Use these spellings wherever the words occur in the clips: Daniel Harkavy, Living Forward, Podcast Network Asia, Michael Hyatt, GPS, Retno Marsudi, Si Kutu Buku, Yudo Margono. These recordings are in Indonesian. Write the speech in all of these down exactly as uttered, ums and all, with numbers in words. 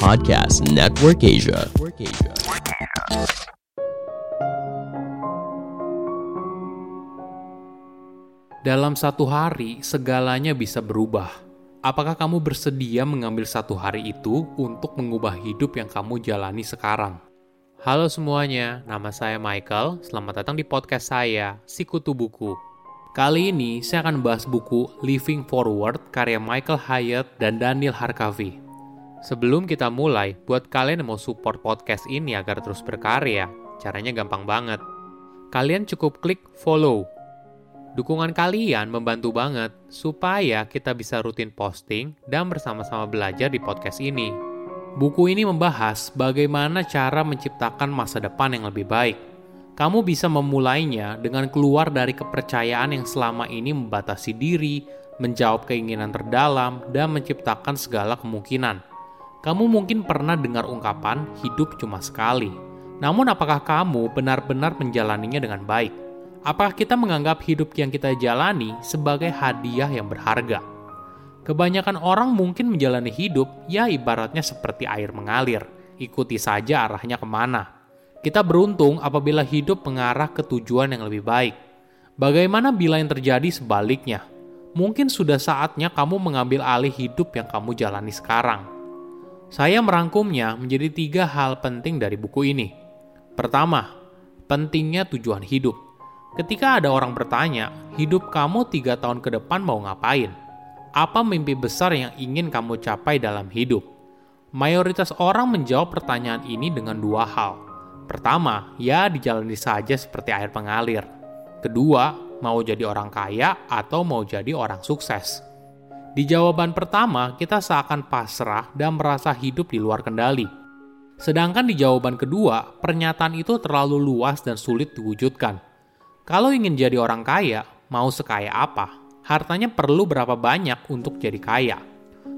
Podcast Network Asia. Dalam satu hari, segalanya bisa berubah. Apakah kamu bersedia mengambil satu hari itu untuk mengubah hidup yang kamu jalani sekarang? Halo semuanya, nama saya Michael. Selamat datang di podcast saya, Si Kutu Buku. Kali ini, saya akan bahas buku Living Forward, karya Michael Hyatt dan Daniel Harkavy. Sebelum kita mulai, buat kalian yang mau support podcast ini agar terus berkarya, caranya gampang banget. Kalian cukup klik follow. Dukungan kalian membantu banget supaya kita bisa rutin posting dan bersama-sama belajar di podcast ini. Buku ini membahas bagaimana cara menciptakan masa depan yang lebih baik. Kamu bisa memulainya dengan keluar dari kepercayaan yang selama ini membatasi diri, menjawab keinginan terdalam, dan menciptakan segala kemungkinan. Kamu mungkin pernah dengar ungkapan, hidup cuma sekali. Namun apakah kamu benar-benar menjalaninya dengan baik? Apakah kita menganggap hidup yang kita jalani sebagai hadiah yang berharga? Kebanyakan orang mungkin menjalani hidup, ya ibaratnya seperti air mengalir. Ikuti saja arahnya kemana. Kita beruntung apabila hidup mengarah ke tujuan yang lebih baik. Bagaimana bila yang terjadi sebaliknya? Mungkin sudah saatnya kamu mengambil alih hidup yang kamu jalani sekarang. Saya merangkumnya menjadi tiga hal penting dari buku ini. Pertama, pentingnya tujuan hidup. Ketika ada orang bertanya, hidup kamu tiga tahun ke depan mau ngapain? Apa mimpi besar yang ingin kamu capai dalam hidup? Mayoritas orang menjawab pertanyaan ini dengan dua hal. Pertama, ya dijalani saja seperti air mengalir. Kedua, mau jadi orang kaya atau mau jadi orang sukses. Di jawaban pertama, kita seakan pasrah dan merasa hidup di luar kendali. Sedangkan di jawaban kedua, pernyataan itu terlalu luas dan sulit diwujudkan. Kalau ingin jadi orang kaya, mau sekaya apa? Hartanya perlu berapa banyak untuk jadi kaya?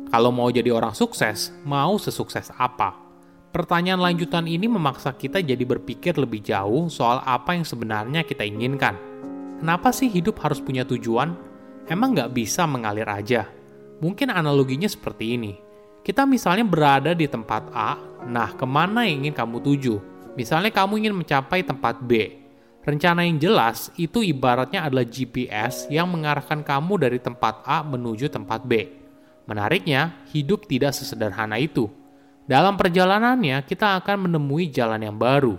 Kalau mau jadi orang sukses, mau sesukses apa? Pertanyaan lanjutan ini memaksa kita jadi berpikir lebih jauh soal apa yang sebenarnya kita inginkan. Kenapa sih hidup harus punya tujuan? Emang nggak bisa mengalir aja? Mungkin analoginya seperti ini. Kita misalnya berada di tempat A, nah kemana yang ingin kamu tuju? Misalnya kamu ingin mencapai tempat B. Rencana yang jelas itu ibaratnya adalah G P S yang mengarahkan kamu dari tempat A menuju tempat B. Menariknya, hidup tidak sesederhana itu. Dalam perjalanannya, kita akan menemui jalan yang baru.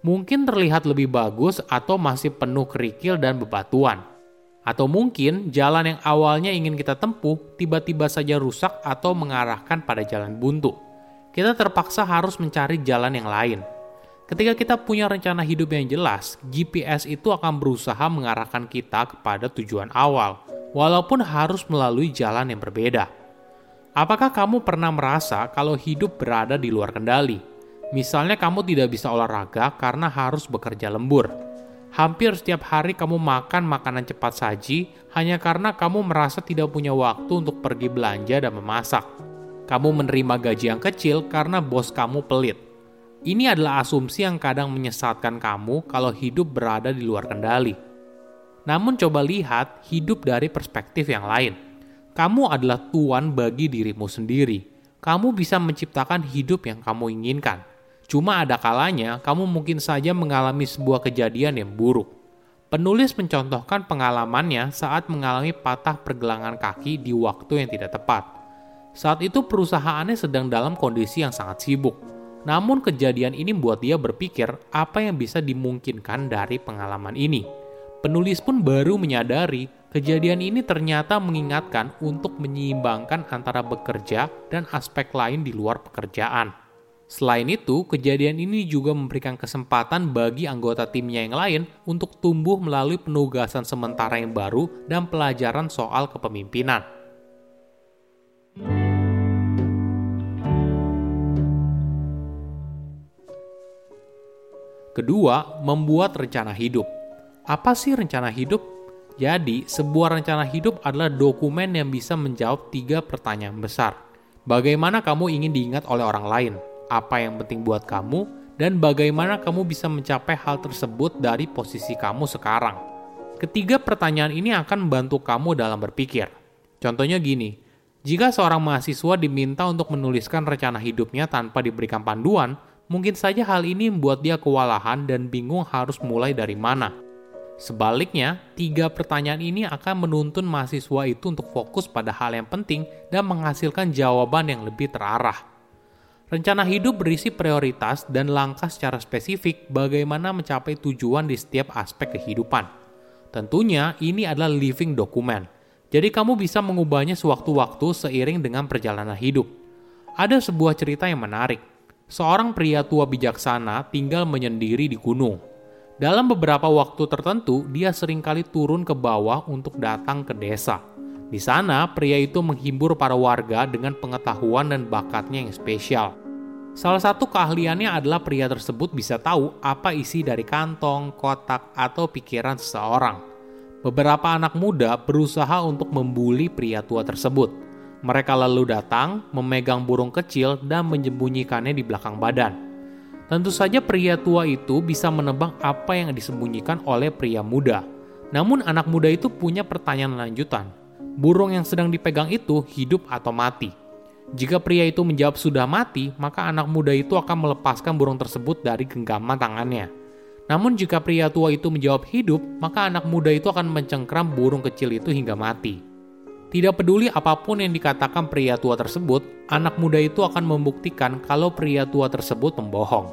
Mungkin terlihat lebih bagus atau masih penuh kerikil dan bebatuan. Atau mungkin jalan yang awalnya ingin kita tempuh tiba-tiba saja rusak atau mengarahkan pada jalan buntu. Kita terpaksa harus mencari jalan yang lain. Ketika kita punya rencana hidup yang jelas, G P S itu akan berusaha mengarahkan kita kepada tujuan awal, walaupun harus melalui jalan yang berbeda. Apakah kamu pernah merasa kalau hidup berada di luar kendali? Misalnya kamu tidak bisa olahraga karena harus bekerja lembur. Hampir setiap hari kamu makan makanan cepat saji hanya karena kamu merasa tidak punya waktu untuk pergi belanja dan memasak. Kamu menerima gaji yang kecil karena bos kamu pelit. Ini adalah asumsi yang kadang menyesatkan kamu kalau hidup berada di luar kendali. Namun coba lihat hidup dari perspektif yang lain. Kamu adalah tuan bagi dirimu sendiri. Kamu bisa menciptakan hidup yang kamu inginkan. Cuma ada kalanya kamu mungkin saja mengalami sebuah kejadian yang buruk. Penulis mencontohkan pengalamannya saat mengalami patah pergelangan kaki di waktu yang tidak tepat. Saat itu perusahaannya sedang dalam kondisi yang sangat sibuk. Namun kejadian ini membuat dia berpikir apa yang bisa dimungkinkan dari pengalaman ini. Penulis pun baru menyadari kejadian ini ternyata mengingatkan untuk menyeimbangkan antara bekerja dan aspek lain di luar pekerjaan. Selain itu, kejadian ini juga memberikan kesempatan bagi anggota timnya yang lain untuk tumbuh melalui penugasan sementara yang baru dan pelajaran soal kepemimpinan. Kedua, membuat rencana hidup. Apa sih rencana hidup? Jadi, sebuah rencana hidup adalah dokumen yang bisa menjawab tiga pertanyaan besar. Bagaimana kamu ingin diingat oleh orang lain? Apa yang penting buat kamu, dan bagaimana kamu bisa mencapai hal tersebut dari posisi kamu sekarang. Ketiga pertanyaan ini akan membantu kamu dalam berpikir. Contohnya gini, Jika seorang mahasiswa diminta untuk menuliskan rencana hidupnya tanpa diberikan panduan, mungkin saja hal ini membuat dia kewalahan dan bingung harus mulai dari mana. Sebaliknya, tiga pertanyaan ini akan menuntun mahasiswa itu untuk fokus pada hal yang penting dan menghasilkan jawaban yang lebih terarah. Rencana hidup berisi prioritas dan langkah secara spesifik bagaimana mencapai tujuan di setiap aspek kehidupan. Tentunya, ini adalah living document. Jadi kamu bisa mengubahnya sewaktu-waktu seiring dengan perjalanan hidup. Ada sebuah cerita yang menarik. Seorang pria tua bijaksana tinggal menyendiri di gunung. Dalam beberapa waktu tertentu, dia seringkali turun ke bawah untuk datang ke desa. Di sana, pria itu menghibur para warga dengan pengetahuan dan bakatnya yang spesial. Salah satu keahliannya adalah pria tersebut bisa tahu apa isi dari kantong, kotak, atau pikiran seseorang. Beberapa anak muda berusaha untuk membuli pria tua tersebut. Mereka lalu datang, memegang burung kecil, dan menyembunyikannya di belakang badan. Tentu saja pria tua itu bisa menebak apa yang disembunyikan oleh pria muda. Namun anak muda itu punya pertanyaan lanjutan. Burung yang sedang dipegang itu hidup atau mati? Jika pria itu menjawab sudah mati, maka anak muda itu akan melepaskan burung tersebut dari genggaman tangannya. Namun jika pria tua itu menjawab hidup, maka anak muda itu akan mencengkram burung kecil itu hingga mati. Tidak peduli apapun yang dikatakan pria tua tersebut, anak muda itu akan membuktikan kalau pria tua tersebut membohong.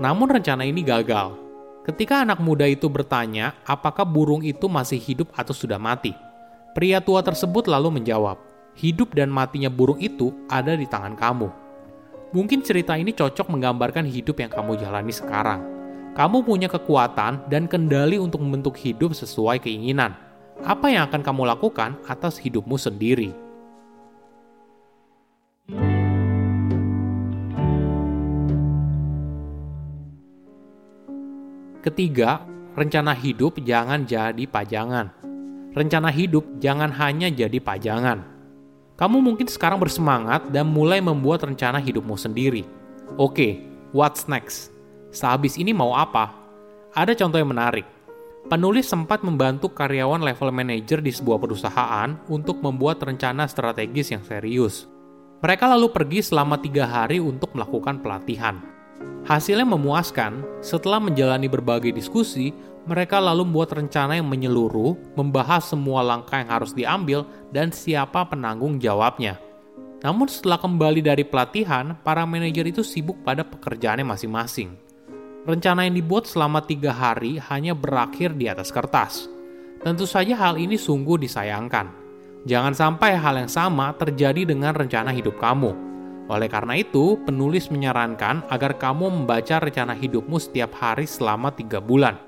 Namun rencana ini gagal. Ketika anak muda itu bertanya apakah burung itu masih hidup atau sudah mati, pria tua tersebut lalu menjawab, hidup dan matinya burung itu ada di tangan kamu. Mungkin cerita ini cocok menggambarkan hidup yang kamu jalani sekarang. Kamu punya kekuatan dan kendali untuk membentuk hidup sesuai keinginan. Apa yang akan kamu lakukan atas hidupmu sendiri? Ketiga, rencana hidup jangan jadi pajangan. Rencana hidup jangan hanya jadi pajangan. Kamu mungkin sekarang bersemangat dan mulai membuat rencana hidupmu sendiri. Oke, what's next? Sehabis ini mau apa? Ada contoh yang menarik. Penulis sempat membantu karyawan level manager di sebuah perusahaan untuk membuat rencana strategis yang serius. Mereka lalu pergi selama tiga hari untuk melakukan pelatihan. Hasilnya memuaskan. Setelah menjalani berbagai diskusi, mereka lalu membuat rencana yang menyeluruh, membahas semua langkah yang harus diambil, dan siapa penanggung jawabnya. Namun setelah kembali dari pelatihan, para manajer itu sibuk pada pekerjaannya masing-masing. Rencana yang dibuat selama tiga hari hanya berakhir di atas kertas. Tentu saja hal ini sungguh disayangkan. Jangan sampai hal yang sama terjadi dengan rencana hidup kamu. Oleh karena itu, penulis menyarankan agar kamu membaca rencana hidupmu setiap hari selama tiga bulan.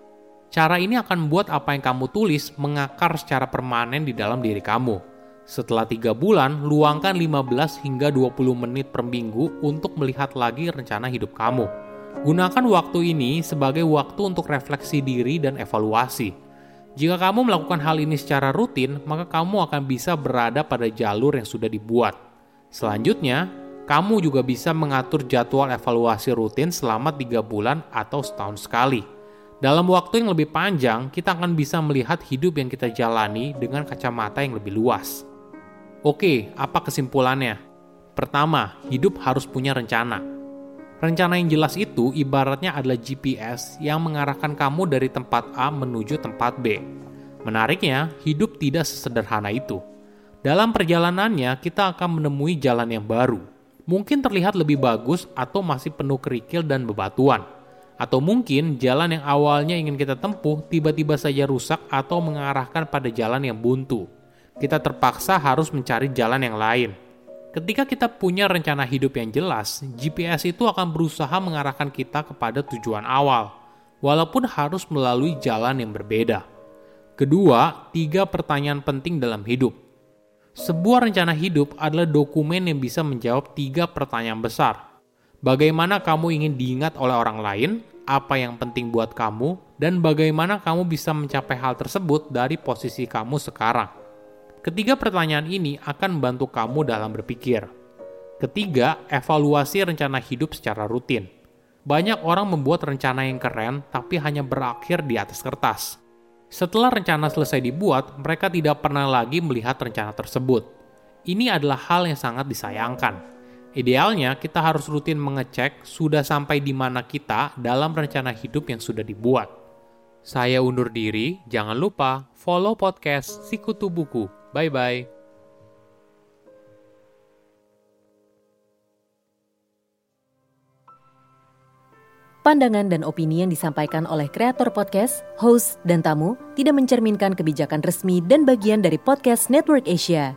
Cara ini akan membuat apa yang kamu tulis mengakar secara permanen di dalam diri kamu. Setelah tiga bulan, luangkan lima belas hingga dua puluh menit per minggu untuk melihat lagi rencana hidup kamu. Gunakan waktu ini sebagai waktu untuk refleksi diri dan evaluasi. Jika kamu melakukan hal ini secara rutin, maka kamu akan bisa berada pada jalur yang sudah dibuat. Selanjutnya, kamu juga bisa mengatur jadwal evaluasi rutin selama tiga bulan atau setahun sekali. Dalam waktu yang lebih panjang, kita akan bisa melihat hidup yang kita jalani dengan kacamata yang lebih luas. Oke, apa kesimpulannya? Pertama, hidup harus punya rencana. Rencana yang jelas itu ibaratnya adalah G P S yang mengarahkan kamu dari tempat A menuju tempat B. Menariknya, hidup tidak sesederhana itu. Dalam perjalanannya, kita akan menemui jalan yang baru. Mungkin terlihat lebih bagus atau masih penuh kerikil dan bebatuan. Atau mungkin jalan yang awalnya ingin kita tempuh tiba-tiba saja rusak atau mengarahkan pada jalan yang buntu. Kita terpaksa harus mencari jalan yang lain. Ketika kita punya rencana hidup yang jelas, G P S itu akan berusaha mengarahkan kita kepada tujuan awal, walaupun harus melalui jalan yang berbeda. Kedua, tiga pertanyaan penting dalam hidup. Sebuah rencana hidup adalah dokumen yang bisa menjawab tiga pertanyaan besar. Bagaimana kamu ingin diingat oleh orang lain, apa yang penting buat kamu, dan bagaimana kamu bisa mencapai hal tersebut dari posisi kamu sekarang. Ketiga pertanyaan ini akan membantu kamu dalam berpikir. Ketiga, evaluasi rencana hidup secara rutin. Banyak orang membuat rencana yang keren, tapi hanya berakhir di atas kertas. Setelah rencana selesai dibuat, mereka tidak pernah lagi melihat rencana tersebut. Ini adalah hal yang sangat disayangkan. Idealnya, kita harus rutin mengecek sudah sampai di mana kita dalam rencana hidup yang sudah dibuat. Saya undur diri, jangan lupa follow podcast Si Kutu Buku. Bye-bye. Pandangan dan opini yang disampaikan oleh kreator podcast, host, dan tamu tidak mencerminkan kebijakan resmi dan bagian dari Podcast Network Asia.